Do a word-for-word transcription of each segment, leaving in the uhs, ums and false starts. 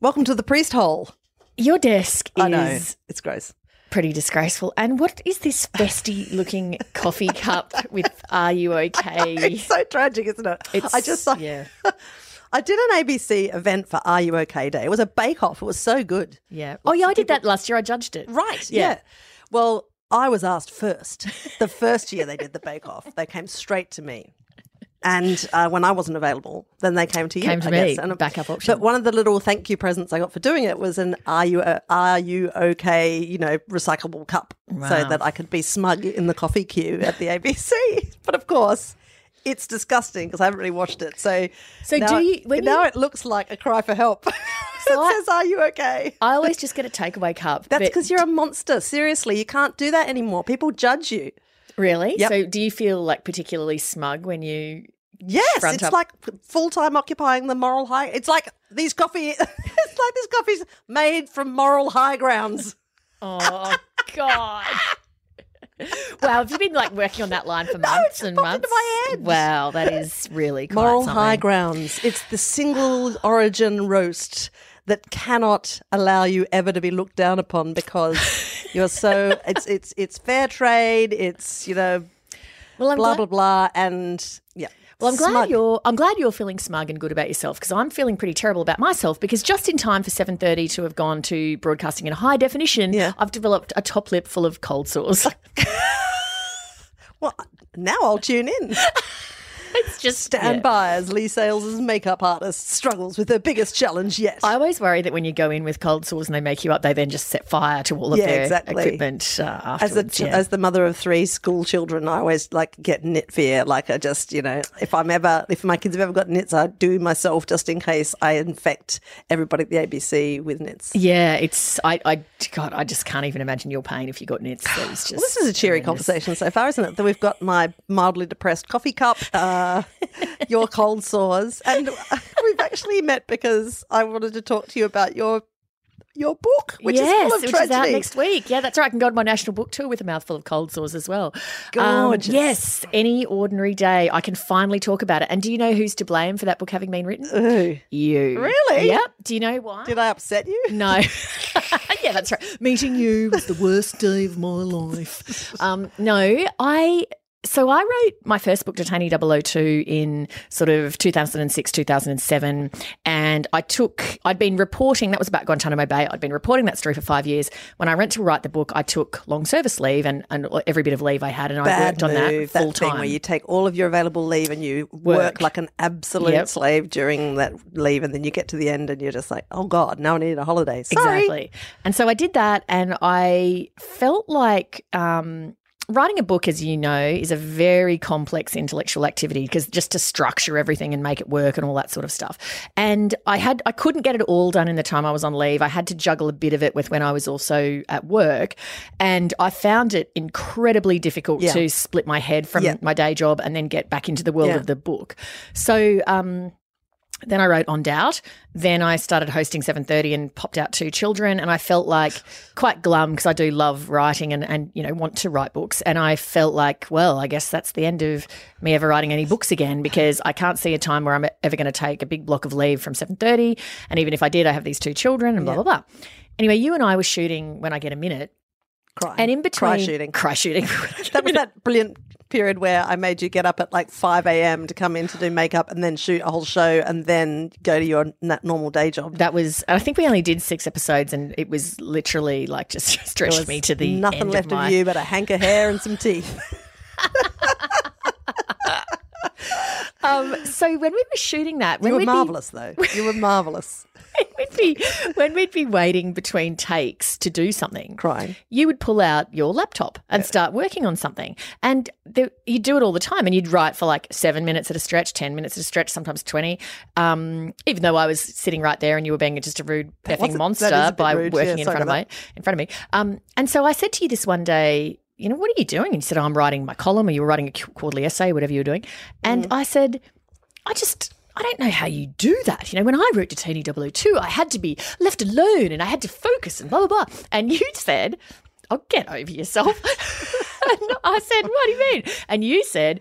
Welcome to the priest hole. Your desk is... I know. It's gross. Pretty disgraceful. And what is this festy-looking coffee cup with "Are you okay?" It's so tragic, isn't it? It's, I just like, yeah. I did an A B C event for "Are You Okay?" Day. It was a bake-off. It was so good. Yeah. Lots oh yeah, I did people... that last year. I judged it. Right. Yeah. yeah. Well, I was asked first. The first year they did the bake-off, they came straight to me. And uh, when I wasn't available, then they came to you. Came to I me. Guess. And backup option. But one of the little thank you presents I got for doing it was an "Are you uh, are you okay?" You know, recyclable cup, wow. so that I could be smug in the coffee queue at the A B C. But of course, it's disgusting because I haven't really watched it. So, so now, do you, when now you... it looks like a cry for help. So it I, says, "Are you okay?" I always just get a takeaway cup. That's because but... you're a monster. Seriously, you can't do that anymore. People judge you. Really? Yep. So do you feel like particularly smug when you? Yes, it's up. Like full-time occupying the moral high. It's like these coffee. It's like this coffee's made from moral high grounds. Oh God! Wow, have you been like working on that line for months no, and months? Into my head. Wow, that is really quite moral something. High grounds. It's the single origin roast that cannot allow you ever to be looked down upon because you're so. It's it's it's fair trade. It's you know, well, blah glad- blah blah, and yeah. Well, I'm glad smug. you're. I'm glad you're feeling smug and good about yourself because I'm feeling pretty terrible about myself because just in time for seven thirty to have gone to broadcasting in high definition, yeah. I've developed a top lip full of cold sores. Well, now I'll tune in. It's just stand yeah. by as Lee Sales' makeup artist struggles with her biggest challenge yet. I always worry that when you go in with cold sores and they make you up, they then just set fire to all of yeah, their exactly. equipment uh, afterwards. As, a, yeah. as the mother of three school children, I always like get knit fear. Like I just, you know, if I'm ever, if my kids have ever got knits, I do myself just in case I infect everybody at the A B C with knits. Yeah, it's I, I God, I just can't even imagine your pain if you got knits. So it's just well, this is a cheery tremendous. conversation so far, isn't it? That we've got my mildly depressed coffee cup. Uh, Uh, your cold sores, and we've actually met because I wanted to talk to you about your your book, which yes, is full of which tragedy. Is out next week. Yeah, that's right. I can go on my national book tour with a mouthful of cold sores as well. Gorgeous. Um, yes, any ordinary day, I can finally talk about it. And do you know who's to blame for that book having been written? Ooh. You. Really? Yep. Do you know why? Did I upset you? No. Yeah, that's right. Meeting you was the worst day of my life. Um, no, I. So I wrote my first book, Detainee double oh two, in sort of two thousand six, two thousand seven, and I took – I'd been reporting – that was about Guantanamo Bay. I'd been reporting that story for five years. When I went to write the book, I took long service leave and, and every bit of leave I had, and Bad I worked move, on that full that time. Thing where you take all of your available leave and you work, work like an absolute yep. slave during that leave, and then you get to the end and you're just like, oh, God, now I need a holiday. Sorry. Exactly. And so I did that, and I felt like um, – writing a book, as you know, is a very complex intellectual activity because just to structure everything and make it work and all that sort of stuff. And I had I couldn't get it all done in the time I was on leave. I had to juggle a bit of it with when I was also at work. And I found it incredibly difficult yeah. to split my head from yeah. my day job and then get back into the world yeah. of the book. So um, then I wrote On Doubt. Then I started hosting seven thirty and popped out two children, and I felt like quite glum because I do love writing and, and, you know, want to write books. And I felt like, well, I guess that's the end of me ever writing any books again because I can't see a time where I'm ever going to take a big block of leave from seven thirty. And even if I did, I have these two children and blah, yeah. blah, blah. Anyway, you and I were shooting When I Get a Minute. Crying. And in between. Cry shooting. Cry shooting. That was that brilliant period where I made you get up at like five a.m. to come in to do makeup and then shoot a whole show and then go to your n- normal day job. That was, I think we only did six episodes and it was literally like just stretched me to the nothing end left of, my... of you but a hank of hair and some teeth. um, so when we were shooting that, when you were marvellous be... though. You were marvellous. We'd be, when we'd be waiting between takes to do something, crying, you would pull out your laptop and yeah. start working on something. And the, you'd do it all the time and you'd write for like seven minutes at a stretch, ten minutes at a stretch, sometimes twenty, um, even though I was sitting right there and you were being just a rude effing monster by rude. working yeah, in, front of my, in front of me. Um, and so I said to you this one day, you know, what are you doing? And you said, oh, I'm writing my column, or you were writing a quarterly essay, whatever you were doing. And mm. I said, I just... I don't know how you do that. You know, when I wrote Detainee double oh two, I had to be left alone and I had to focus and blah, blah, blah. And you said, oh, get over yourself. And I said, what do you mean? And you said,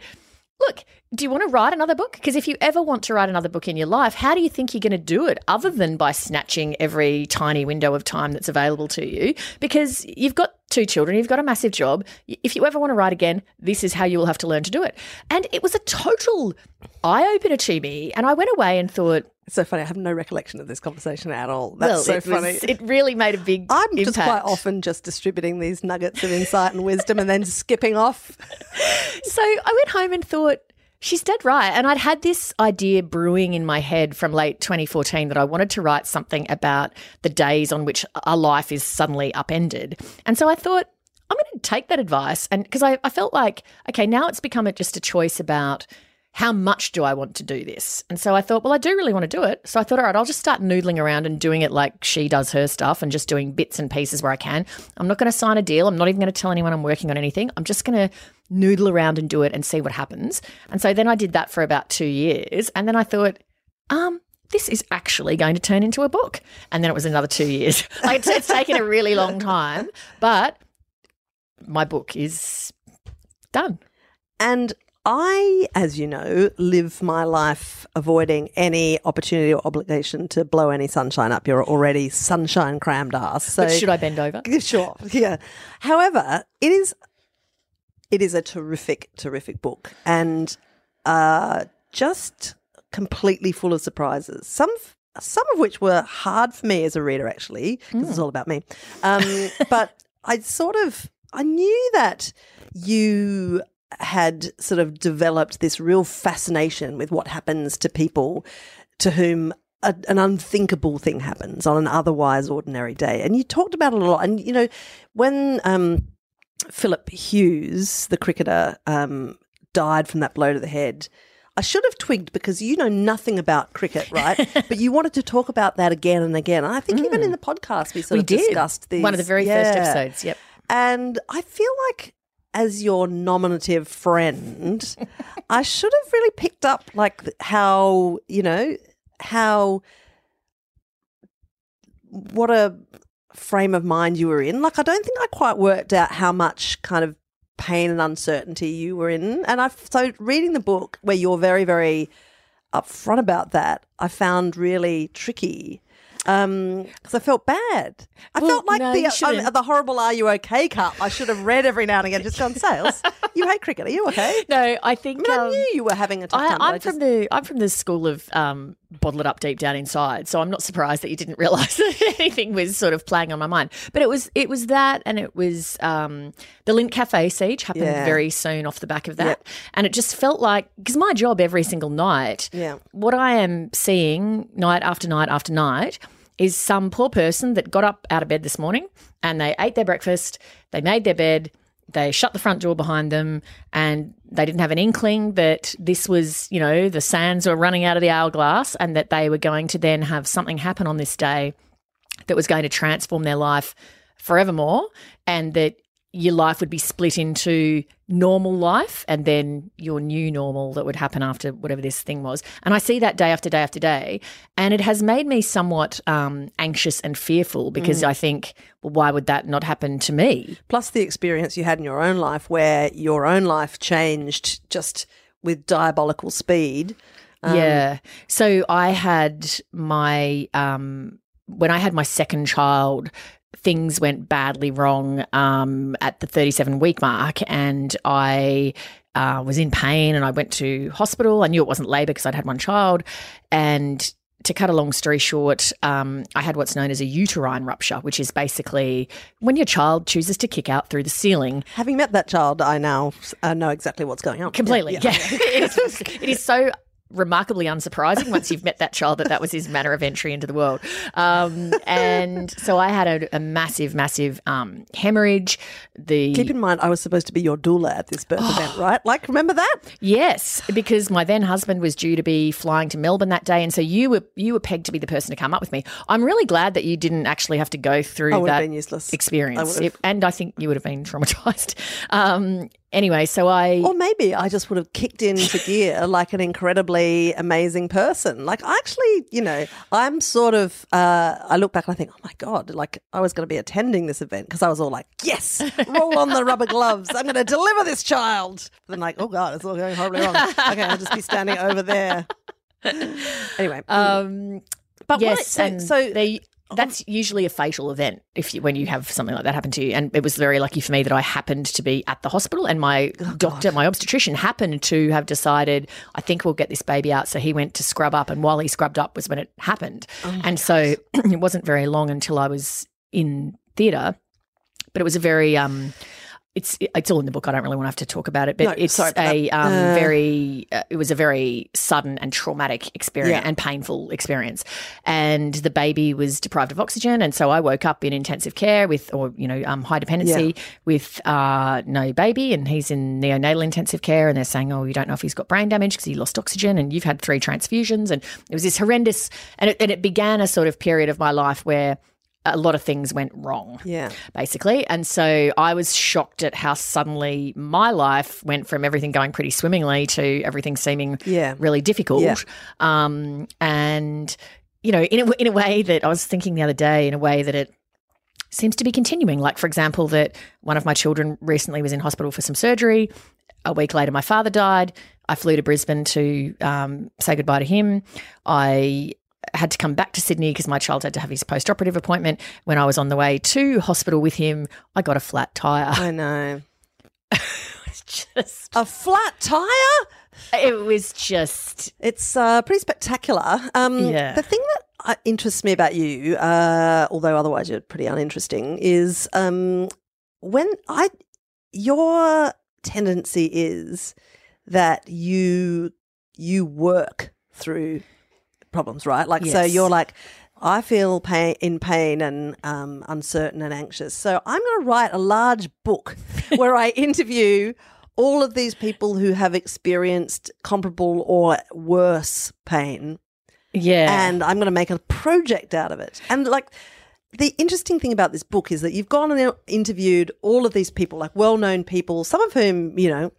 look, Do you want to write another book? Because if you ever want to write another book in your life, how do you think you're going to do it other than by snatching every tiny window of time that's available to you? Because you've got two children, you've got a massive job. If you ever want to write again, this is how you will have to learn to do it. And it was a total eye-opener to me. And I went away and thought, it's so funny. I have no recollection of this conversation at all. That's well, so it funny. Was, it really made a big I'm impact. I'm just quite often just distributing these nuggets of insight and wisdom and then skipping off. So I went home and thought, she's dead right. And I'd had this idea brewing in my head from late twenty fourteen that I wanted to write something about the days on which our life is suddenly upended. And so I thought, I'm going to take that advice. And because I, I felt like, okay, now it's become just a choice about how much do I want to do this? And so I thought, well, I do really want to do it. So I thought, all right, I'll just start noodling around and doing it like she does her stuff and just doing bits and pieces where I can. I'm not going to sign a deal. I'm not even going to tell anyone I'm working on anything. I'm just going to noodle around and do it and see what happens. And so then I did that for about two years. And then I thought, um, this is actually going to turn into a book. And then it was another two years. Like it's, it's taken a really long time, but my book is done. And I, as you know, live my life avoiding any opportunity or obligation to blow any sunshine up your already sunshine-crammed ass. So, but should I bend over? Sure, yeah. However, it is... It is a terrific, terrific book and uh, just completely full of surprises, some f- some of which were hard for me as a reader actually because mm. it's all about me. Um, but I sort of – I knew that you had sort of developed this real fascination with what happens to people to whom – A, an unthinkable thing happens on an otherwise ordinary day. And you talked about it a lot. And, you know, when um, – Philip Hughes, the cricketer, um, died from that blow to the head. I should have twigged because you know nothing about cricket, right? But you wanted to talk about that again and again. And I think mm. even in the podcast we sort we of did. discussed this. One of the very yeah. first episodes, yep. And I feel like as your nominative friend, I should have really picked up like how, you know, how what a – frame of mind you were in. Like I don't think I quite worked out how much kind of pain and uncertainty you were in. And I so reading the book where you're very, very upfront about that, I found really tricky because um, I felt bad. I well, felt like no, the, uh, the horrible Are You OK cup I should have read every now and again just gone, Sales, you hate cricket, are you OK? No, I think I, mean, um, I knew you were having a tough I, time. I'm, I from just... the, I'm from the school of um, bottle it up deep down inside, so I'm not surprised that you didn't realise that anything was sort of playing on my mind. But it was it was that and it was um, the Lindt Cafe siege happened yeah. very soon off the back of that yep. and it just felt like – because my job every single night, yeah. what I am seeing night after night after night – is some poor person that got up out of bed this morning and they ate their breakfast, they made their bed, they shut the front door behind them and they didn't have an inkling that this was, you know, the sands were running out of the hourglass and that they were going to then have something happen on this day that was going to transform their life forevermore and that your life would be split into normal life and then your new normal that would happen after whatever this thing was. And I see that day after day after day and it has made me somewhat um, anxious and fearful because mm. I think, well, why would that not happen to me? Plus the experience you had in your own life where your own life changed just with diabolical speed. Um, yeah. So I had my um, – when I had my second child – things went badly wrong um, at the thirty-seven week mark and I uh, was in pain and I went to hospital. I knew it wasn't labour because I'd had one child and to cut a long story short, um, I had what's known as a uterine rupture, which is basically when your child chooses to kick out through the ceiling. Having met that child, I now uh, know exactly what's going on. Completely, yeah. yeah. yeah. it, is, it is so remarkably unsurprising once you've met that child that that was his manner of entry into the world. Um, and so I had a, a massive, massive um, hemorrhage. The Keep in mind I was supposed to be your doula at this birth oh. event, right? Like, remember that? Yes, because my then husband was due to be flying to Melbourne that day and so you were you were pegged to be the person to come up with me. I'm really glad that you didn't actually have to go through that experience. I would have been useless. It, and I think you would have been traumatised. Um Anyway, so I... Or maybe I just would have kicked into gear like an incredibly amazing person. Like, I actually, you know, I'm sort of, uh, I look back and I think, oh, my God, like I was going to be attending this event because I was all like, yes, roll on the rubber gloves. I'm going to deliver this child. And then like, oh, God, it's all going horribly wrong. Okay, I'll just be standing over there. Anyway. Um, but yes, I, so, and so they... That's usually a fatal event if you, when you have something like that happen to you. And it was very lucky for me that I happened to be at the hospital and my oh, doctor, God. my obstetrician happened to have decided, I think we'll get this baby out. So he went to scrub up, and while he scrubbed up was when it happened. Oh and so it wasn't very long until I was in theatre, but it was a very um, – It's it's all in the book. I don't really want to have to talk about it, but no, it's sorry, but a um, uh, very uh, it was a very sudden and traumatic experience yeah. and painful experience, and the baby was deprived of oxygen, and so I woke up in intensive care with or you know um, high dependency yeah. with uh, no baby, and he's in neonatal intensive care, and they're saying, oh, you don't know if he's got brain damage because he lost oxygen, and you've had three transfusions, and it was this horrendous, and it, and it began a sort of period of my life where a lot of things went wrong, yeah, basically. And so I was shocked at how suddenly my life went from everything going pretty swimmingly to everything seeming yeah. really difficult. Yeah. Um, and, you know, in a, in a way that I was thinking the other day, in a way that it seems to be continuing. Like, for example, that one of my children recently was in hospital for some surgery. A week later, my father died. I flew to Brisbane to um, say goodbye to him. I... had to come back to Sydney because my child had to have his post-operative appointment. When I was on the way to hospital with him, I got a flat tyre. I know. It's just... A flat tyre? It was just... It's uh, pretty spectacular. Um, yeah. The thing that interests me about you, uh, although otherwise you're pretty uninteresting, is um, when I... your tendency is that you you work through... problems, right? Like, yes. So you're like, I feel pain, in pain and um, uncertain and anxious. So I'm going to write a large book where I interview all of these people who have experienced comparable or worse pain. Yeah. And I'm going to make a project out of it. And like, the interesting thing about this book is that you've gone and interviewed all of these people, like well-known people, some of whom, you know,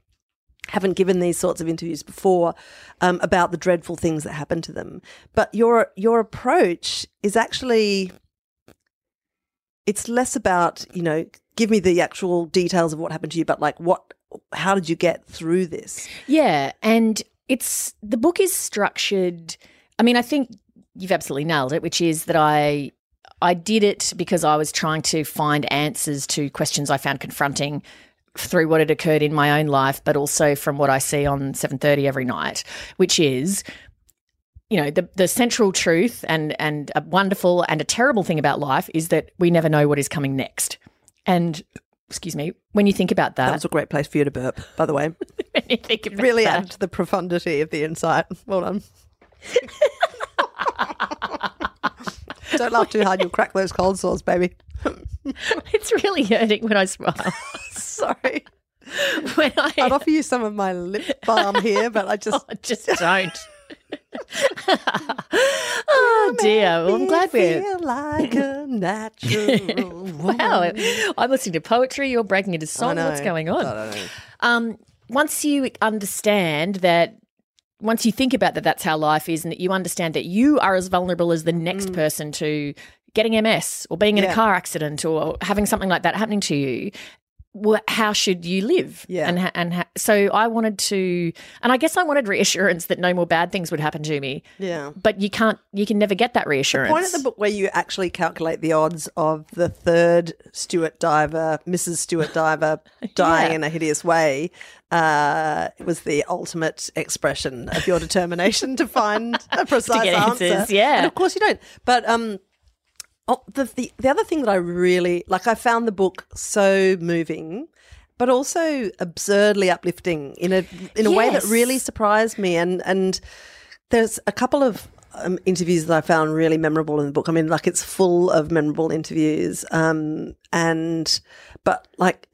haven't given these sorts of interviews before um, about the dreadful things that happen to them. But your your approach is actually, it's less about, you know, give me the actual details of what happened to you, but like what, how did you get through this? Yeah, and it's, the book is structured, I mean, I think you've absolutely nailed it, which is that I I did it because I was trying to find answers to questions I found confronting through what had occurred in my own life, but also from what I see on seven thirty every night, which is, you know, the the central truth and and a wonderful and a terrible thing about life is that we never know what is coming next. And excuse me, when you think about that, that was a great place for you to burp, by the way. When you think about really that. Add to the profundity of the insight. Well done. Don't laugh too hard; you'll crack those cold sores, baby. It's really hurting when I smile. Sorry. When I, I'd offer you some of my lip balm here, but I just oh, just don't. Oh dear! Well, I'm glad we're feel like a natural. Wow! I'm listening to poetry. You're breaking into song. What's going on? I don't know. Um, once you understand that. Once you think about that, that's how life is, and that you understand that you are as vulnerable as the next mm. person to getting M S or being in yeah. a car accident or having something like that happening to you, well, how should you live? Yeah. And, ha- and ha- so I wanted to – and I guess I wanted reassurance that no more bad things would happen to me. Yeah. But you can't – you can never get that reassurance. The point of the book where you actually calculate the odds of the third Stuart Diver, Missus Stuart Diver, dying yeah. in a hideous way – Uh, it was the ultimate expression of your determination to find a precise answer. Answers, yeah, and of course you don't. But um, oh, the, the the other thing that I really like, I found the book so moving, but also absurdly uplifting in a in a yes. way that really surprised me. And and there's a couple of um, interviews that I found really memorable in the book. I mean, like it's full of memorable interviews. Um, and but like.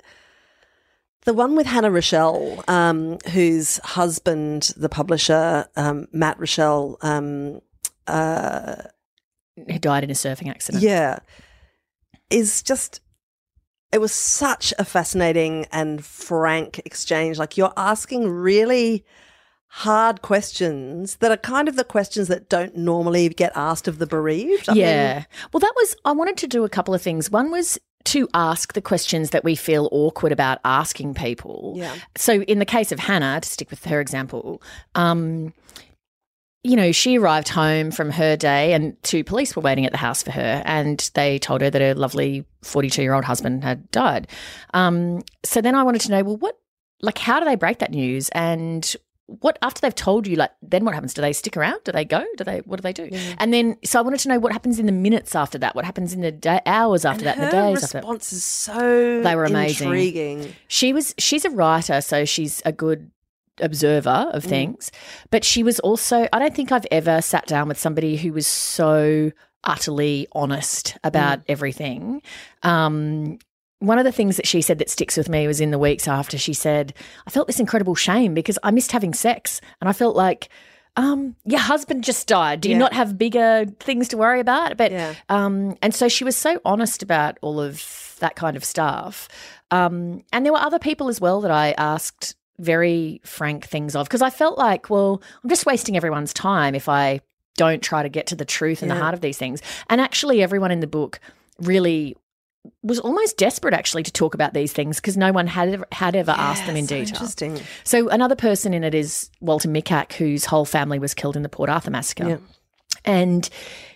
The one with Hannah Rochelle, um, whose husband, the publisher, um, Matt Rochelle, um, uh, who died in a surfing accident. Yeah, is just it was such a fascinating and frank exchange. Like, you're asking really hard questions that are kind of the questions that don't normally get asked of the bereaved. I yeah. mean, well, that was, I wanted to do a couple of things. One was to ask the questions that we feel awkward about asking people. Yeah. So in the case of Hannah, to stick with her example, um, you know, she arrived home from her day and two police were waiting at the house for her, and they told her that her lovely forty-two-year-old husband had died. Um, so then I wanted to know, well, what, like, how do they break that news, and what, after they've told you, like, then what happens? Do they stick around? Do they go? Do they, what do they do? Yeah. And then, so I wanted to know what happens in the minutes after that, what happens in the day, hours after and that, and the days after that. Her response is so they were amazing. Intriguing. She was, she's a writer, so she's a good observer of things, mm. but she was also, I don't think I've ever sat down with somebody who was so utterly honest about mm. everything. Um, one of the things that she said that sticks with me was in the weeks after, she said, I felt this incredible shame because I missed having sex, and I felt like, um, your husband just died. Do you yeah. not have bigger things to worry about? But yeah. um, and so she was so honest about all of that kind of stuff. Um, and there were other people as well that I asked very frank things of, because I felt like, well, I'm just wasting everyone's time if I don't try to get to the truth and yeah. the heart of these things. And actually everyone in the book really was almost desperate actually to talk about these things, because no one had ever, had ever yeah, asked them in so detail. Interesting. So another person in it is Walter Mikac, whose whole family was killed in the Port Arthur massacre. Yeah. And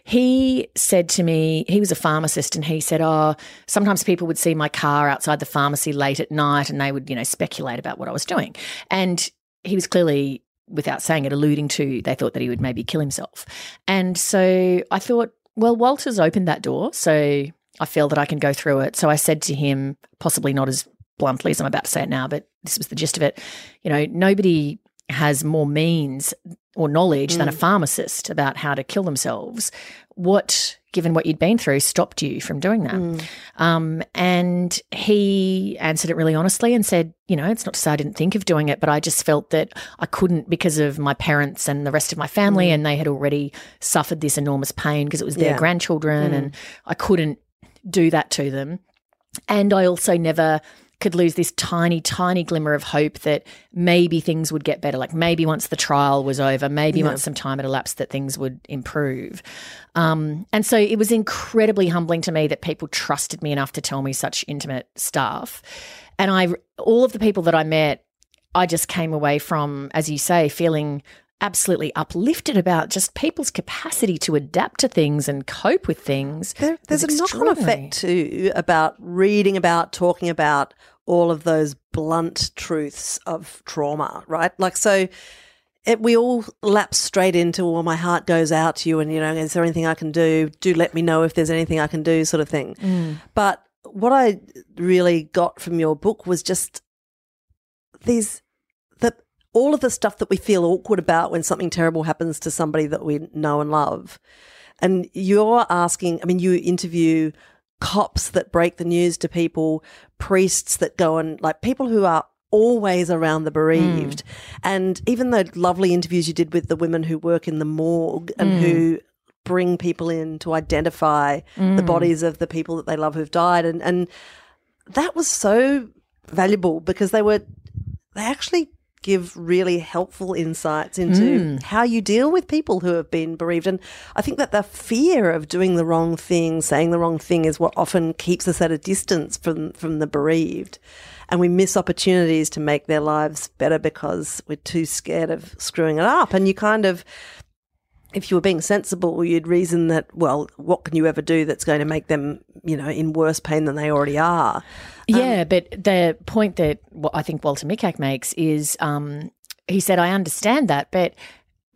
he said to me, he was a pharmacist, and he said, oh, sometimes people would see my car outside the pharmacy late at night, and they would, you know, speculate about what I was doing. And he was clearly, without saying it, alluding to, they thought that he would maybe kill himself. And so I thought, well, Walter's opened that door, so I feel that I can go through it. So I said to him, possibly not as bluntly as I'm about to say it now, but this was the gist of it, you know, nobody has more means or knowledge mm. than a pharmacist about how to kill themselves. What, given what you'd been through, stopped you from doing that? Mm. Um, and he answered it really honestly and said, you know, it's not to say I didn't think of doing it, but I just felt that I couldn't because of my parents and the rest of my family, mm. and they had already suffered this enormous pain because it was their yeah. grandchildren, mm. and I couldn't do that to them. And I also never could lose this tiny, tiny glimmer of hope that maybe things would get better, like maybe once the trial was over, maybe yeah. once some time had elapsed that things would improve. Um, and so it was incredibly humbling to me that people trusted me enough to tell me such intimate stuff. And I, all of the people that I met, I just came away from, as you say, feeling absolutely uplifted about just people's capacity to adapt to things and cope with things. There, there's a knock-on effect too about reading about, talking about all of those blunt truths of trauma, right? Like, so it, we all lapse straight into, well, my heart goes out to you, and, you know, is there anything I can do? Do let me know if there's anything I can do, sort of thing. Mm. But what I really got from your book was just these the all of the stuff that we feel awkward about when something terrible happens to somebody that we know and love. And you're asking, I mean, you interview cops that break the news to people, priests that go and, like, people who are always around the bereaved. Mm. And even the lovely interviews you did with the women who work in the morgue and mm. who bring people in to identify mm. the bodies of the people that they love who've died. And, and that was so valuable because they were, they actually give really helpful insights into mm. how you deal with people who have been bereaved. And I think that the fear of doing the wrong thing, saying the wrong thing, is what often keeps us at a distance from, from the bereaved. And we miss opportunities to make their lives better because we're too scared of screwing it up. And you kind of, if you were being sensible, you'd reason that, well, what can you ever do that's going to make them, you know, in worse pain than they already are? Yeah, um, but the point that I think Walter Mikac makes is um, he said, I understand that, but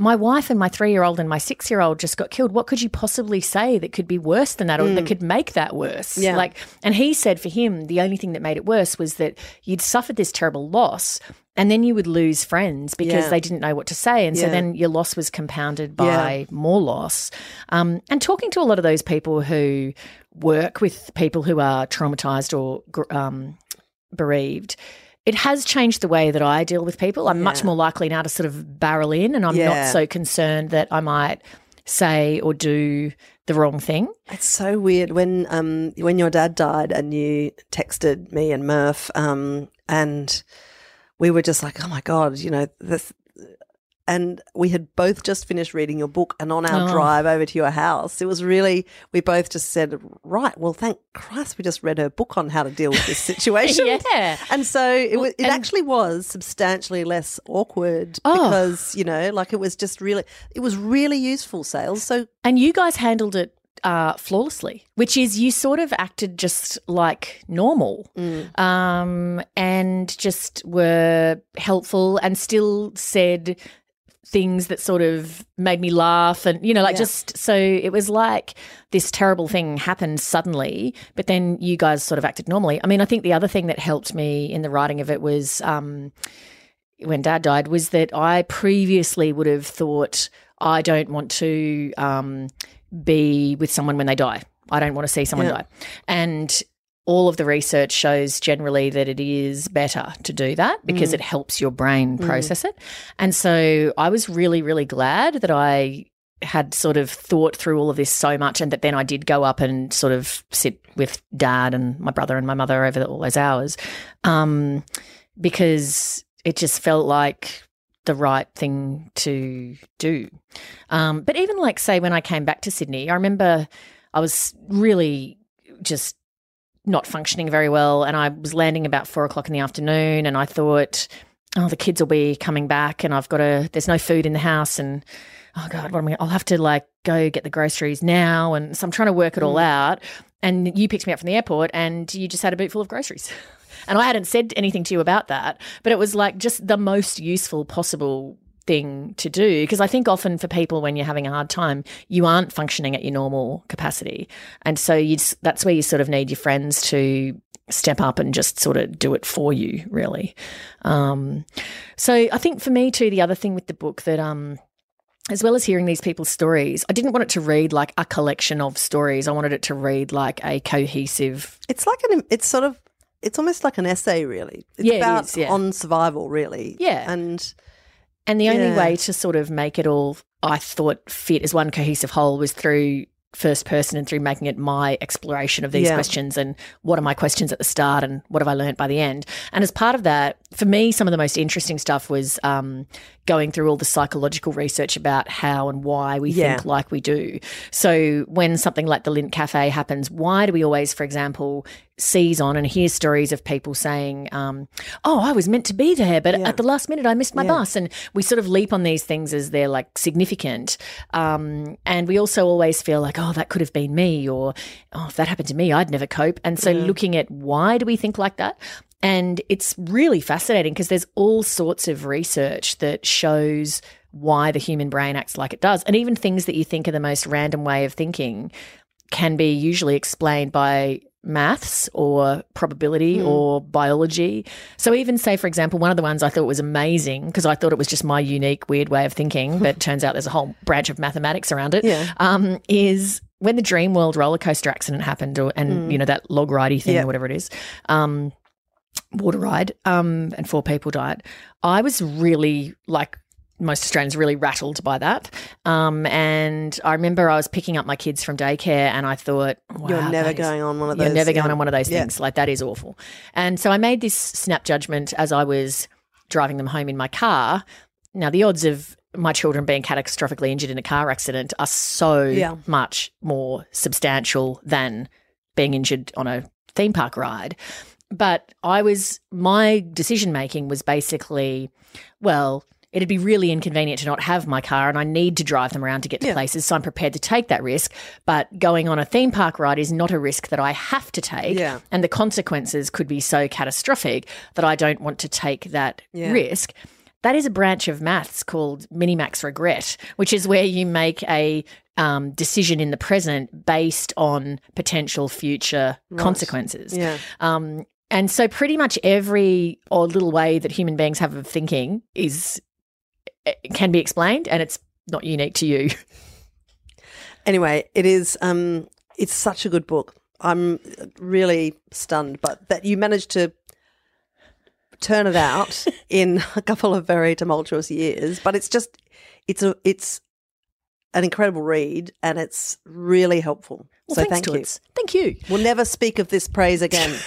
my wife and my three-year-old and my six-year-old just got killed. What could you possibly say that could be worse than that or mm. that could make that worse? Yeah. Like, and he said for him the only thing that made it worse was that you'd suffered this terrible loss and then you would lose friends because yeah. they didn't know what to say, and yeah. so then your loss was compounded by yeah. more loss. Um, and talking to a lot of those people who work with people who are traumatised or um, bereaved, it has changed the way that I deal with people. I'm yeah. much more likely now to sort of barrel in, and I'm yeah. not so concerned that I might say or do the wrong thing. It's so weird. When um when your dad died and you texted me and Murph, um and we were just like, oh, my God, you know, this. And we had both just finished reading your book, and on our oh. drive over to your house, it was really, we both just said, right, well, thank Christ we just read her book on how to deal with this situation. Yeah. And so it, well, was, it and actually was substantially less awkward oh. because, you know, like it was just really, it was really useful, Sales. So And you guys handled it uh, flawlessly, which is you sort of acted just like normal mm. um, and just were helpful and still said things that sort of made me laugh and, you know, like yeah. just so it was like this terrible thing happened suddenly, but then you guys sort of acted normally. I mean, I think the other thing that helped me in the writing of it was um, when Dad died was that I previously would have thought I don't want to um, be with someone when they die. I don't want to see someone yeah. die. And all of the research shows generally that it is better to do that because mm. it helps your brain process mm. it. And so I was really, really glad that I had sort of thought through all of this so much and that then I did go up and sort of sit with Dad and my brother and my mother over the, all those hours um, because it just felt like the right thing to do. Um, but even like, say, when I came back to Sydney, I remember I was really just not functioning very well, and I was landing about four o'clock in the afternoon, and I thought, oh, the kids will be coming back and I've got to, there's no food in the house, and oh God, what am I, I'll have to like go get the groceries now. And so I'm trying to work it all out, and you picked me up from the airport and you just had a boot full of groceries. And I hadn't said anything to you about that, but it was like just the most useful possible thing to do, because I think often for people when you're having a hard time, you aren't functioning at your normal capacity, and so you just, that's where you sort of need your friends to step up and just sort of do it for you, really. Um, so I think for me too, the other thing with the book that um, as well as hearing these people's stories, I didn't want it to read like a collection of stories. I wanted it to read like a cohesive. It's like an. It's sort of. It's almost like an essay, really. It's yeah, about it is, yeah. on survival, really. Yeah, and. And the only yeah. way to sort of make it all, I thought, fit as one cohesive whole was through first person and through making it my exploration of these yeah. questions and what are my questions at the start and what have I learnt by the end. And as part of that, for me, some of the most interesting stuff was um, going through all the psychological research about how and why we yeah. think like we do. So when something like the Lindt Cafe happens, why do we always, for example, seize on and hear stories of people saying, um, oh, I was meant to be there, but yeah. at the last minute I missed my yeah. bus. And we sort of leap on these things as they're like significant. Um, and we also always feel like, oh, that could have been me, or oh, if that happened to me, I'd never cope. And so yeah. looking at why do we think like that? And it's really fascinating because there's all sorts of research that shows why the human brain acts like it does. And even things that you think are the most random way of thinking can be usually explained by maths or probability mm. or biology. So even say, for example, one of the ones I thought was amazing because I thought it was just my unique weird way of thinking, but it turns out there's a whole branch of mathematics around it, yeah. um, is when the Dream World roller coaster accident happened or, and, mm. you know, that log ridey thing yeah. or whatever it is, um, water ride um, and four people died, I was really like most Australians really rattled by that. Um, and I remember I was picking up my kids from daycare and I thought, wow. You're never going is, on one of those. You're never yeah. going on one of those things. Yeah. Like that is awful. And so I made this snap judgment as I was driving them home in my car. Now the odds of my children being catastrophically injured in a car accident are so yeah. much more substantial than being injured on a theme park ride. But I was, my decision making was basically, well, it'd be really inconvenient to not have my car and I need to drive them around to get to yeah. places, so I'm prepared to take that risk. But going on a theme park ride is not a risk that I have to take yeah. and the consequences could be so catastrophic that I don't want to take that yeah. risk. That is a branch of maths called minimax regret, which is where you make a um, decision in the present based on potential future right. consequences. Yeah. Um, and so pretty much every odd little way that human beings have of thinking is – it can be explained and it's not unique to you. Anyway, it is um, it's such a good book. I'm really stunned but that you managed to turn it out in a couple of very tumultuous years, but it's just it's a it's an incredible read, and it's really helpful. Well, so thank you. Thank you. We'll never speak of this praise again.